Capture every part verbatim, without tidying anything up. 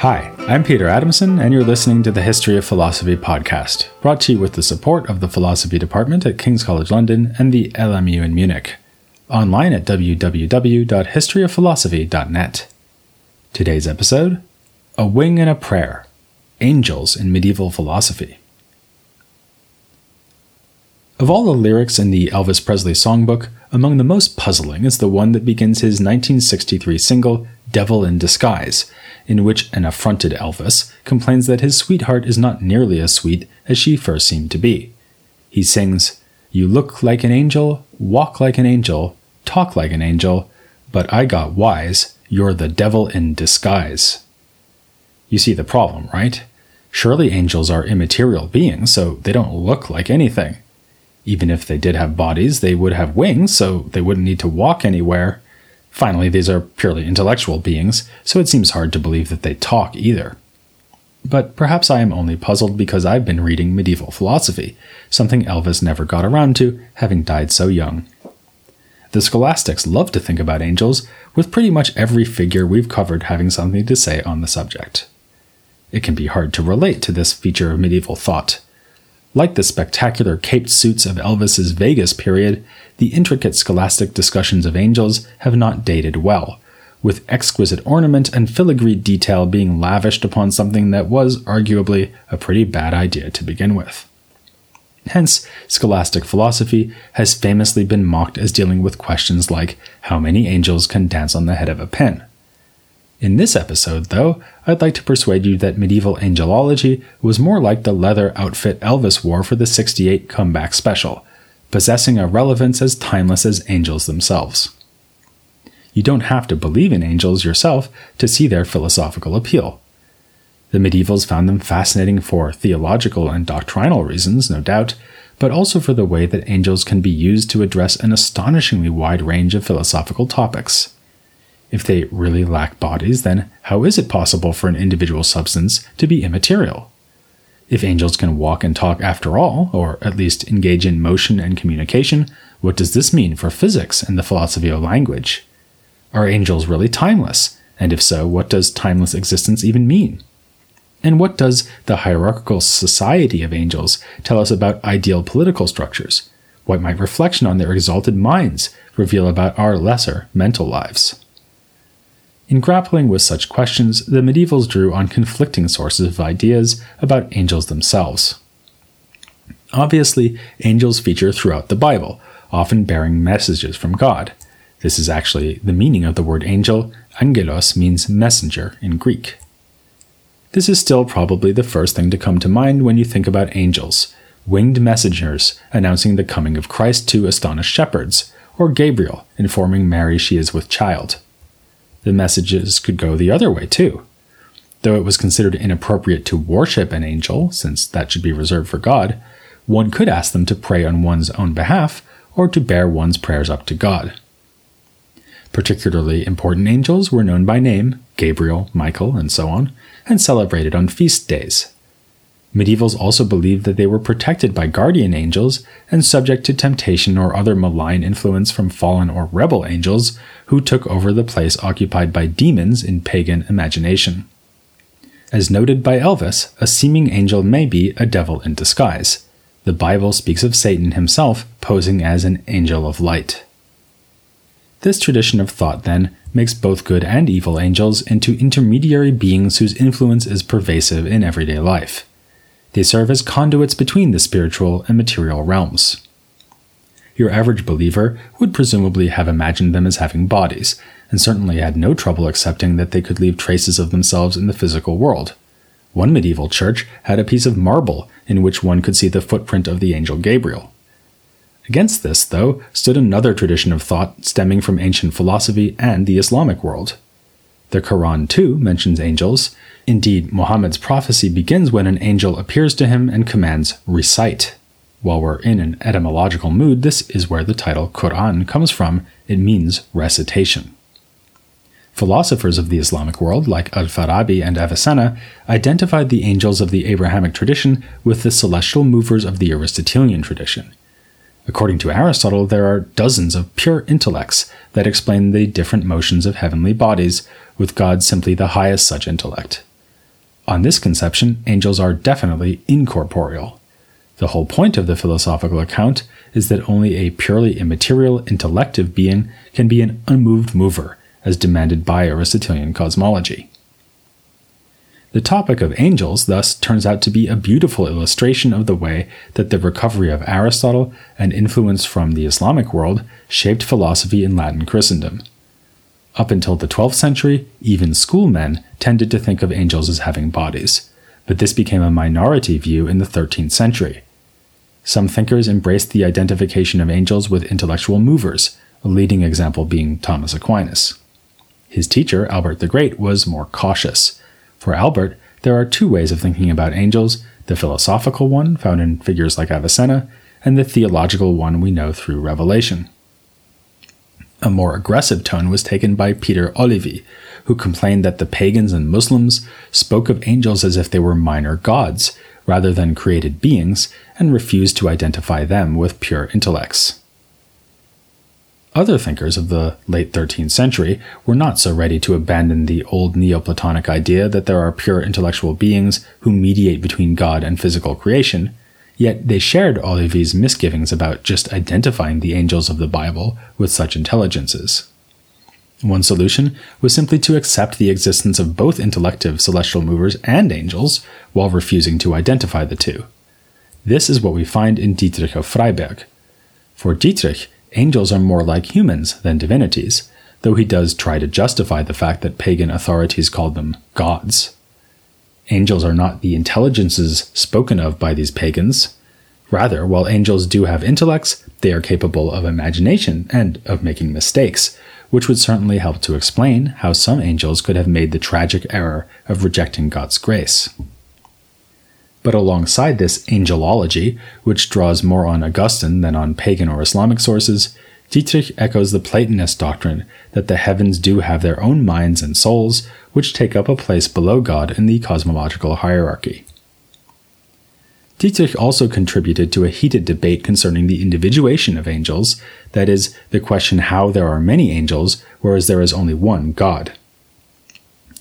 Hi, I'm Peter Adamson, and you're listening to the History of Philosophy podcast, brought to you with the support of the Philosophy Department at King's College London and the L M U in Munich. Online at w w w dot history of philosophy dot net. Today's episode, A Wing and a Prayer, Angels in Medieval Philosophy. Of all the lyrics in the Elvis Presley songbook, among the most puzzling is the one that begins his nineteen sixty-three single, Devil in Disguise, in which an affronted Elvis complains that his sweetheart is not nearly as sweet as she first seemed to be. He sings, "You look like an angel, walk like an angel, talk like an angel, but I got wise, you're the devil in disguise." You see the problem, right? Surely angels are immaterial beings, so they don't look like anything. Even if they did have bodies, they would have wings, so they wouldn't need to walk anywhere. Finally, these are purely intellectual beings, so it seems hard to believe that they talk either. But perhaps I am only puzzled because I've been reading medieval philosophy, something Elvis never got around to, having died so young. The scholastics love to think about angels, with pretty much every figure we've covered having something to say on the subject. It can be hard to relate to this feature of medieval thought. Like the spectacular caped suits of Elvis's Vegas period, the intricate scholastic discussions of angels have not dated well, with exquisite ornament and filigree detail being lavished upon something that was, arguably, a pretty bad idea to begin with. Hence, scholastic philosophy has famously been mocked as dealing with questions like how many angels can dance on the head of a pin. In this episode, though, I'd like to persuade you that medieval angelology was more like the leather outfit Elvis wore for the sixty-eight comeback special, possessing a relevance as timeless as angels themselves. You don't have to believe in angels yourself to see their philosophical appeal. The medievals found them fascinating for theological and doctrinal reasons, no doubt, but also for the way that angels can be used to address an astonishingly wide range of philosophical topics. If they really lack bodies, then how is it possible for an individual substance to be immaterial? If angels can walk and talk after all, or at least engage in motion and communication, what does this mean for physics and the philosophy of language? Are angels really timeless? And if so, what does timeless existence even mean? And what does the hierarchical society of angels tell us about ideal political structures? What might reflection on their exalted minds reveal about our lesser mental lives? In grappling with such questions, the medievals drew on conflicting sources of ideas about angels themselves. Obviously, angels feature throughout the Bible, often bearing messages from God. This is actually the meaning of the word angel. Angelos means messenger in Greek. This is still probably the first thing to come to mind when you think about angels, winged messengers announcing the coming of Christ to astonished shepherds, or Gabriel informing Mary she is with child. The messages could go the other way, too. Though it was considered inappropriate to worship an angel, since that should be reserved for God, one could ask them to pray on one's own behalf or to bear one's prayers up to God. Particularly important angels were known by name, Gabriel, Michael, and so on, and celebrated on feast days. Medievals also believed that they were protected by guardian angels and subject to temptation or other malign influence from fallen or rebel angels who took over the place occupied by demons in pagan imagination. As noted by Elvis, a seeming angel may be a devil in disguise. The Bible speaks of Satan himself posing as an angel of light. This tradition of thought, then, makes both good and evil angels into intermediary beings whose influence is pervasive in everyday life. They serve as conduits between the spiritual and material realms. Your average believer would presumably have imagined them as having bodies, and certainly had no trouble accepting that they could leave traces of themselves in the physical world. One medieval church had a piece of marble in which one could see the footprint of the angel Gabriel. Against this, though, stood another tradition of thought stemming from ancient philosophy and the Islamic world. The Quran, too, mentions angels. Indeed, Muhammad's prophecy begins when an angel appears to him and commands, "Recite." While we're in an etymological mood, this is where the title Quran comes from. It means recitation. Philosophers of the Islamic world, like Al-Farabi and Avicenna, identified the angels of the Abrahamic tradition with the celestial movers of the Aristotelian tradition. According to Aristotle, there are dozens of pure intellects that explain the different motions of heavenly bodies, with God simply the highest such intellect. On this conception, angels are definitely incorporeal. The whole point of the philosophical account is that only a purely immaterial, intellective being can be an unmoved mover, as demanded by Aristotelian cosmology. The topic of angels, thus, turns out to be a beautiful illustration of the way that the recovery of Aristotle and influence from the Islamic world shaped philosophy in Latin Christendom. Up until the twelfth century, even schoolmen tended to think of angels as having bodies, but this became a minority view in the thirteenth century. Some thinkers embraced the identification of angels with intellectual movers, a leading example being Thomas Aquinas. His teacher, Albert the Great, was more cautious. For Albert, there are two ways of thinking about angels, the philosophical one, found in figures like Avicenna, and the theological one we know through Revelation. A more aggressive tone was taken by Peter Olivi, who complained that the pagans and Muslims spoke of angels as if they were minor gods, rather than created beings, and refused to identify them with pure intellects. Other thinkers of the late thirteenth century were not so ready to abandon the old Neoplatonic idea that there are pure intellectual beings who mediate between God and physical creation, yet they shared Olivi's misgivings about just identifying the angels of the Bible with such intelligences. One solution was simply to accept the existence of both intellective celestial movers and angels, while refusing to identify the two. This is what we find in Dietrich of Freiberg. For Dietrich, angels are more like humans than divinities, though he does try to justify the fact that pagan authorities called them gods. Angels are not the intelligences spoken of by these pagans. Rather, while angels do have intellects, they are capable of imagination and of making mistakes, which would certainly help to explain how some angels could have made the tragic error of rejecting God's grace. But alongside this angelology, which draws more on Augustine than on pagan or Islamic sources, Dietrich echoes the Platonist doctrine that the heavens do have their own minds and souls, which take up a place below God in the cosmological hierarchy. Dietrich also contributed to a heated debate concerning the individuation of angels, that is, the question how there are many angels, whereas there is only one God.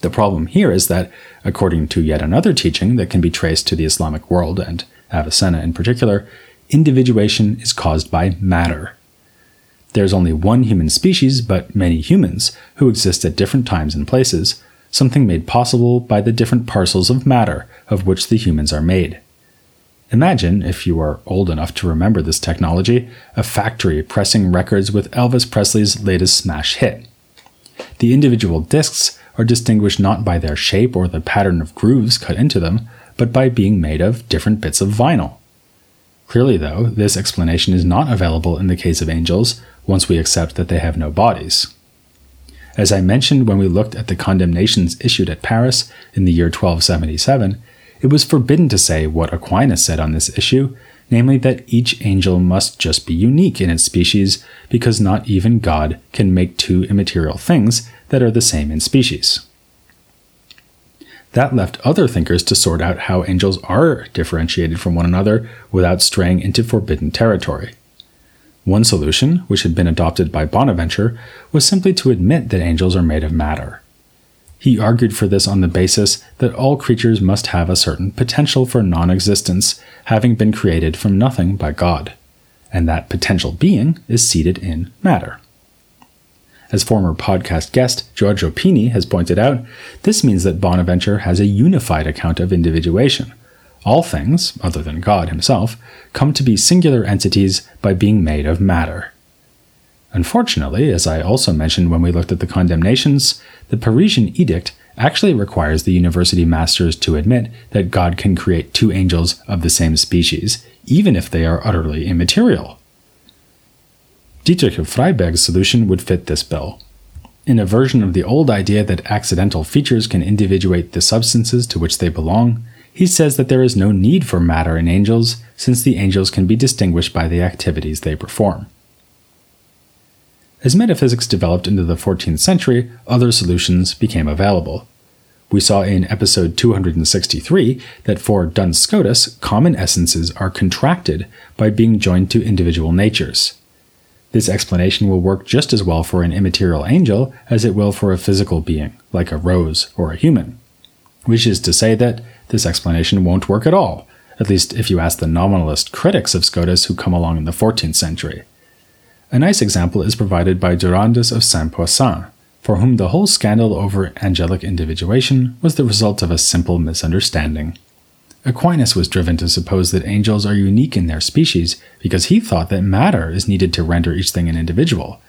The problem here is that, according to yet another teaching that can be traced to the Islamic world, and Avicenna in particular, individuation is caused by matter. There is only one human species, but many humans, who exist at different times and places, something made possible by the different parcels of matter of which the humans are made. Imagine, if you are old enough to remember this technology, a factory pressing records with Elvis Presley's latest smash hit. The individual discs are distinguished not by their shape or the pattern of grooves cut into them, but by being made of different bits of vinyl. Clearly, though, this explanation is not available in the case of angels, once we accept that they have no bodies. As I mentioned when we looked at the condemnations issued at Paris in the year twelve seventy-seven, it was forbidden to say what Aquinas said on this issue, namely that each angel must just be unique in its species, because not even God can make two immaterial things that are the same in species. That left other thinkers to sort out how angels are differentiated from one another without straying into forbidden territory. One solution, which had been adopted by Bonaventure, was simply to admit that angels are made of matter. He argued for this on the basis that all creatures must have a certain potential for non-existence, having been created from nothing by God, and that potential being is seated in matter. As former podcast guest Giorgio Pini has pointed out, this means that Bonaventure has a unified account of individuation. All things, other than God himself, come to be singular entities by being made of matter. Unfortunately, as I also mentioned when we looked at the condemnations, the Parisian edict actually requires the university masters to admit that God can create two angels of the same species, even if they are utterly immaterial. Dietrich of Freiberg's solution would fit this bill. In a version of the old idea that accidental features can individuate the substances to which they belong, he says that there is no need for matter in angels, since the angels can be distinguished by the activities they perform. As metaphysics developed into the fourteenth century, other solutions became available. We saw in episode two hundred sixty-three that for Duns Scotus, common essences are contracted by being joined to individual natures. This explanation will work just as well for an immaterial angel as it will for a physical being, like a rose or a human. which is to say that this explanation won't work at all, at least if you ask the nominalist critics of Scotus who come along in the fourteenth century. A nice example is provided by Durandus of Saint-Pourçain, for whom the whole scandal over angelic individuation was the result of a simple misunderstanding. Aquinas was driven to suppose that angels are unique in their species because he thought that matter is needed to render each thing an individual.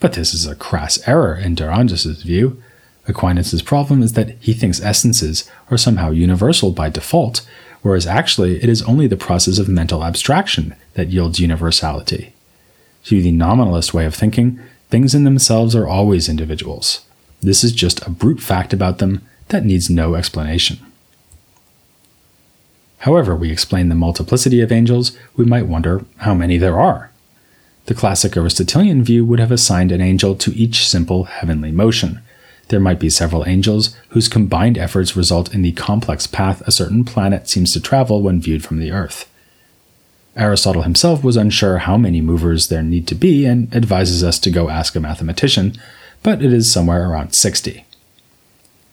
But this is a crass error in Durandus' view. Aquinas' problem is that he thinks essences are somehow universal by default, whereas actually it is only the process of mental abstraction that yields universality. To the nominalist way of thinking, things in themselves are always individuals. This is just a brute fact about them that needs no explanation. However we explain the multiplicity of angels, we might wonder how many there are. The classic Aristotelian view would have assigned an angel to each simple heavenly motion. There might be several angels whose combined efforts result in the complex path a certain planet seems to travel when viewed from the Earth. Aristotle himself was unsure how many movers there need to be and advises us to go ask a mathematician, but it is somewhere around sixty.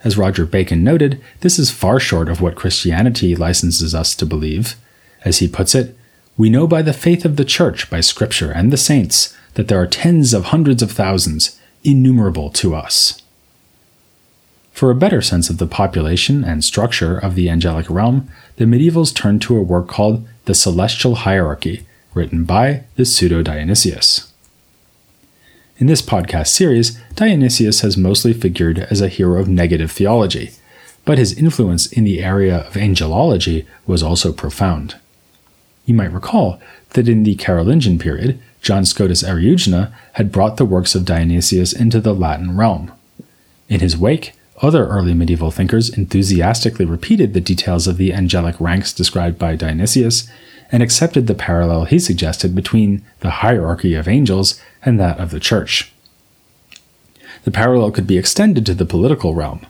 As Roger Bacon noted, this is far short of what Christianity licenses us to believe. As he puts it, "We know by the faith of the Church, by Scripture and the saints, that there are tens of hundreds of thousands, innumerable to us." For a better sense of the population and structure of the angelic realm, the medievals turned to a work called The Celestial Hierarchy, written by the Pseudo-Dionysius. In this podcast series, Dionysius has mostly figured as a hero of negative theology, but his influence in the area of angelology was also profound. You might recall that in the Carolingian period, John Scotus Eriugena had brought the works of Dionysius into the Latin realm. In his wake, other early medieval thinkers enthusiastically repeated the details of the angelic ranks described by Dionysius and accepted the parallel he suggested between the hierarchy of angels and that of the Church. The parallel could be extended to the political realm.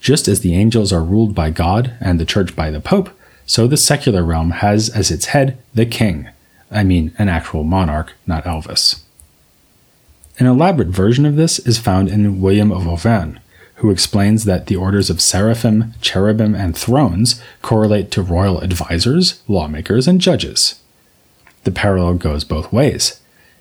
Just as the angels are ruled by God and the Church by the Pope, so the secular realm has as its head the king. I mean, an actual monarch, not Elvis. An elaborate version of this is found in William of Auvergne, who explains that the orders of seraphim, cherubim, and thrones correlate to royal advisors, lawmakers, and judges. The parallel goes both ways.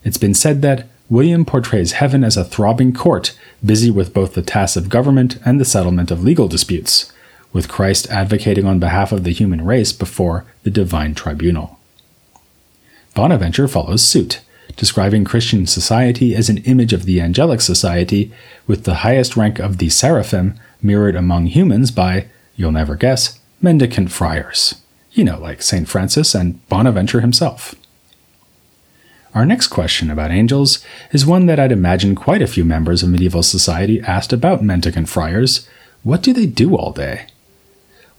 It's been said that William portrays heaven as a throbbing court, busy with both the tasks of government and the settlement of legal disputes, with Christ advocating on behalf of the human race before the divine tribunal. Bonaventure follows suit, describing Christian society as an image of the angelic society, with the highest rank of the seraphim mirrored among humans by, you'll never guess, mendicant friars. You know, like Saint Francis and Bonaventure himself. Our next question about angels is one that I'd imagine quite a few members of medieval society asked about mendicant friars. What do they do all day?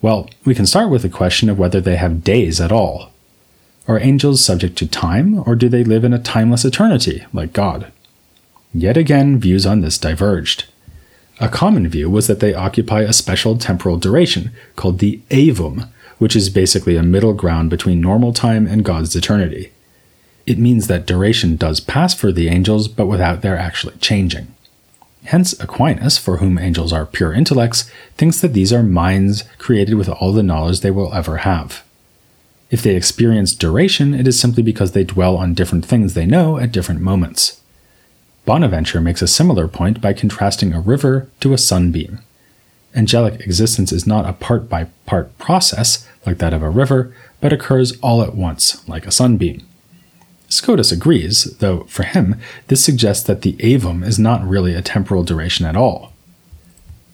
Well, we can start with the question of whether they have days at all. Are angels subject to time, or do they live in a timeless eternity, like God? Yet again, views on this diverged. A common view was that they occupy a special temporal duration, called the aevum, which is basically a middle ground between normal time and God's eternity. It means that duration does pass for the angels, but without their actually changing. Hence, Aquinas, for whom angels are pure intellects, thinks that these are minds created with all the knowledge they will ever have. If they experience duration, it is simply because they dwell on different things they know at different moments. Bonaventure makes a similar point by contrasting a river to a sunbeam. Angelic existence is not a part-by-part process, like that of a river, but occurs all at once, like a sunbeam. Scotus agrees, though for him, this suggests that the aevum is not really a temporal duration at all.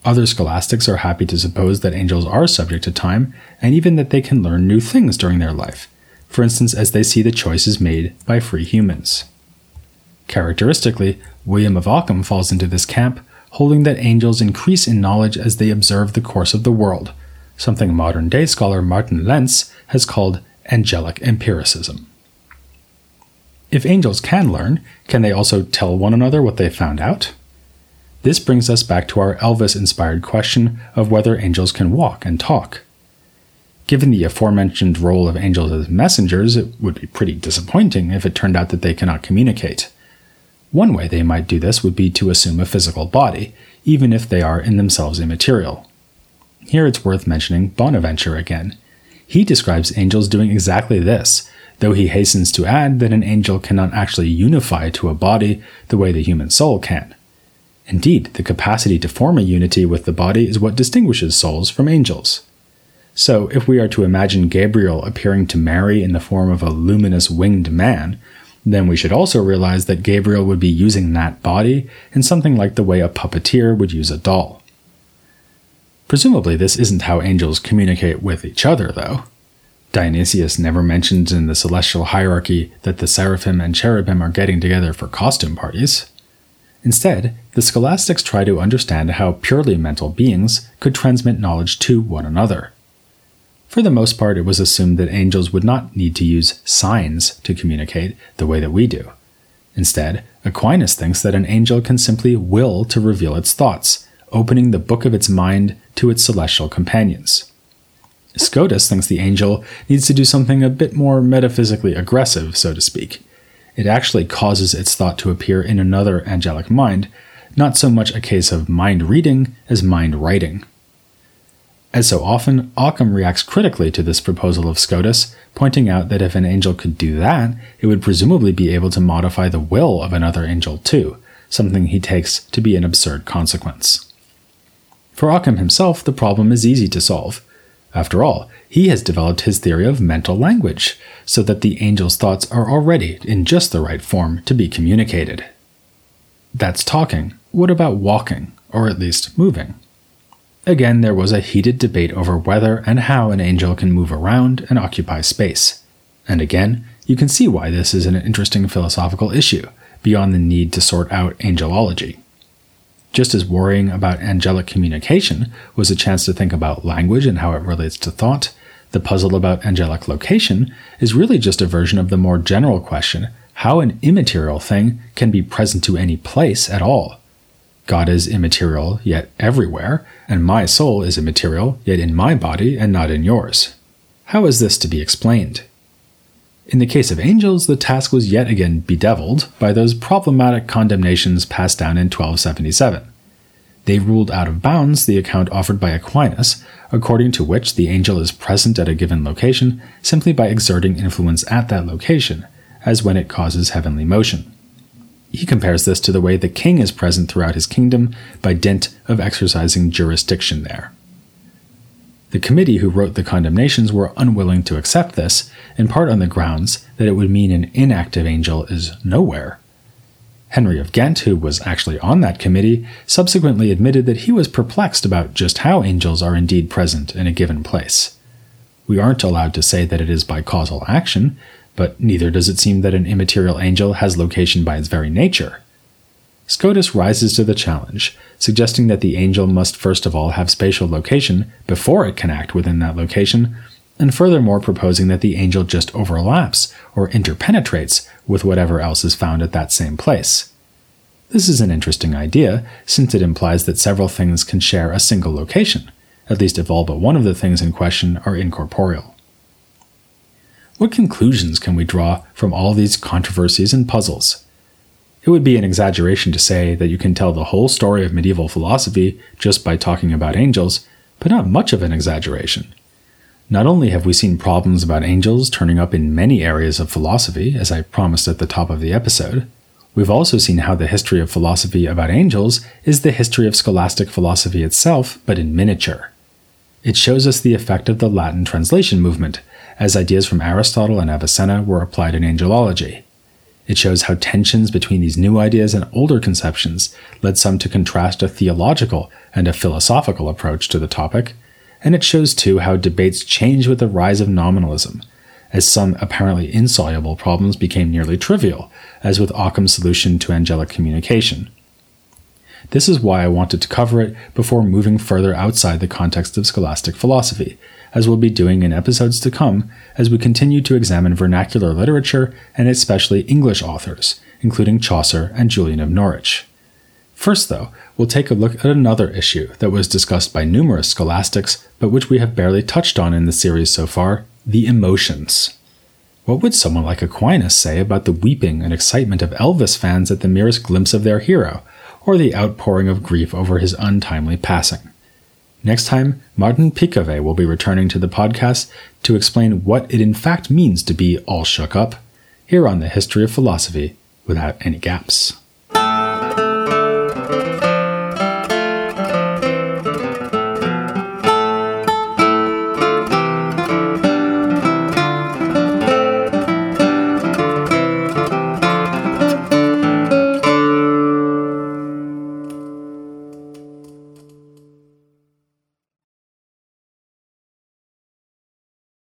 Other scholastics are happy to suppose that angels are subject to time, and even that they can learn new things during their life, for instance as they see the choices made by free humans. Characteristically, William of Ockham falls into this camp, holding that angels increase in knowledge as they observe the course of the world, something modern-day scholar Martin Lenz has called angelic empiricism. If angels can learn, can they also tell one another what they found out? This brings us back to our Elvis-inspired question of whether angels can walk and talk. Given the aforementioned role of angels as messengers, it would be pretty disappointing if it turned out that they cannot communicate. One way they might do this would be to assume a physical body, even if they are in themselves immaterial. Here it's worth mentioning Bonaventure again. He describes angels doing exactly this, though he hastens to add that an angel cannot actually unify to a body the way the human soul can. Indeed, the capacity to form a unity with the body is what distinguishes souls from angels. So, if we are to imagine Gabriel appearing to Mary in the form of a luminous winged man, then we should also realize that Gabriel would be using that body in something like the way a puppeteer would use a doll. Presumably this isn't how angels communicate with each other, though. Dionysius never mentions in the celestial hierarchy that the seraphim and cherubim are getting together for costume parties. Instead, the scholastics try to understand how purely mental beings could transmit knowledge to one another. For the most part, it was assumed that angels would not need to use signs to communicate the way that we do. Instead, Aquinas thinks that an angel can simply will to reveal its thoughts, opening the book of its mind to its celestial companions. Scotus thinks the angel needs to do something a bit more metaphysically aggressive, so to speak. It actually causes its thought to appear in another angelic mind, not so much a case of mind reading as mind writing. As so often, Ockham reacts critically to this proposal of Scotus, pointing out that if an angel could do that, it would presumably be able to modify the will of another angel too, something he takes to be an absurd consequence. For Ockham himself, the problem is easy to solve. After all, he has developed his theory of mental language, so that the angel's thoughts are already in just the right form to be communicated. That's talking. What about walking, or at least moving? Again, there was a heated debate over whether and how an angel can move around and occupy space. And again, you can see why this is an interesting philosophical issue, beyond the need to sort out angelology. Just as worrying about angelic communication was a chance to think about language and how it relates to thought, the puzzle about angelic location is really just a version of the more general question, how an immaterial thing can be present to any place at all. God is immaterial, yet everywhere, and my soul is immaterial, yet in my body and not in yours. How is this to be explained? In the case of angels, the task was yet again bedeviled by those problematic condemnations passed down in twelve seventy-seven. They ruled out of bounds the account offered by Aquinas, according to which the angel is present at a given location simply by exerting influence at that location, as when it causes heavenly motion. He compares this to the way the king is present throughout his kingdom by dint of exercising jurisdiction there. The committee who wrote the condemnations were unwilling to accept this, in part on the grounds that it would mean an inactive angel is nowhere. Henry of Ghent, who was actually on that committee, subsequently admitted that he was perplexed about just how angels are indeed present in a given place. We aren't allowed to say that it is by causal action, but neither does it seem that an immaterial angel has location by its very nature. Scotus rises to the challenge, suggesting that the angel must first of all have spatial location before it can act within that location, and furthermore proposing that the angel just overlaps or interpenetrates with whatever else is found at that same place. This is an interesting idea, since it implies that several things can share a single location, at least if all but one of the things in question are incorporeal. What conclusions can we draw from all these controversies and puzzles? It would be an exaggeration to say that you can tell the whole story of medieval philosophy just by talking about angels, but not much of an exaggeration. Not only have we seen problems about angels turning up in many areas of philosophy, as I promised at the top of the episode, we've also seen how the history of philosophy about angels is the history of scholastic philosophy itself, but in miniature. It shows us the effect of the Latin translation movement, as ideas from Aristotle and Avicenna were applied in angelology. It shows how tensions between these new ideas and older conceptions led some to contrast a theological and a philosophical approach to the topic, and it shows too how debates changed with the rise of nominalism, as some apparently insoluble problems became nearly trivial, as with Ockham's solution to angelic communication. This is why I wanted to cover it before moving further outside the context of scholastic philosophy, as we'll be doing in episodes to come as we continue to examine vernacular literature and especially English authors, including Chaucer and Julian of Norwich. First, though, we'll take a look at another issue that was discussed by numerous scholastics, but which we have barely touched on in the series so far, the emotions. What would someone like Aquinas say about the weeping and excitement of Elvis fans at the merest glimpse of their hero, or the outpouring of grief over his untimely passing? Next time, Martin Picave will be returning to the podcast to explain what it in fact means to be all shook up, here on The History of Philosophy Without Any Gaps.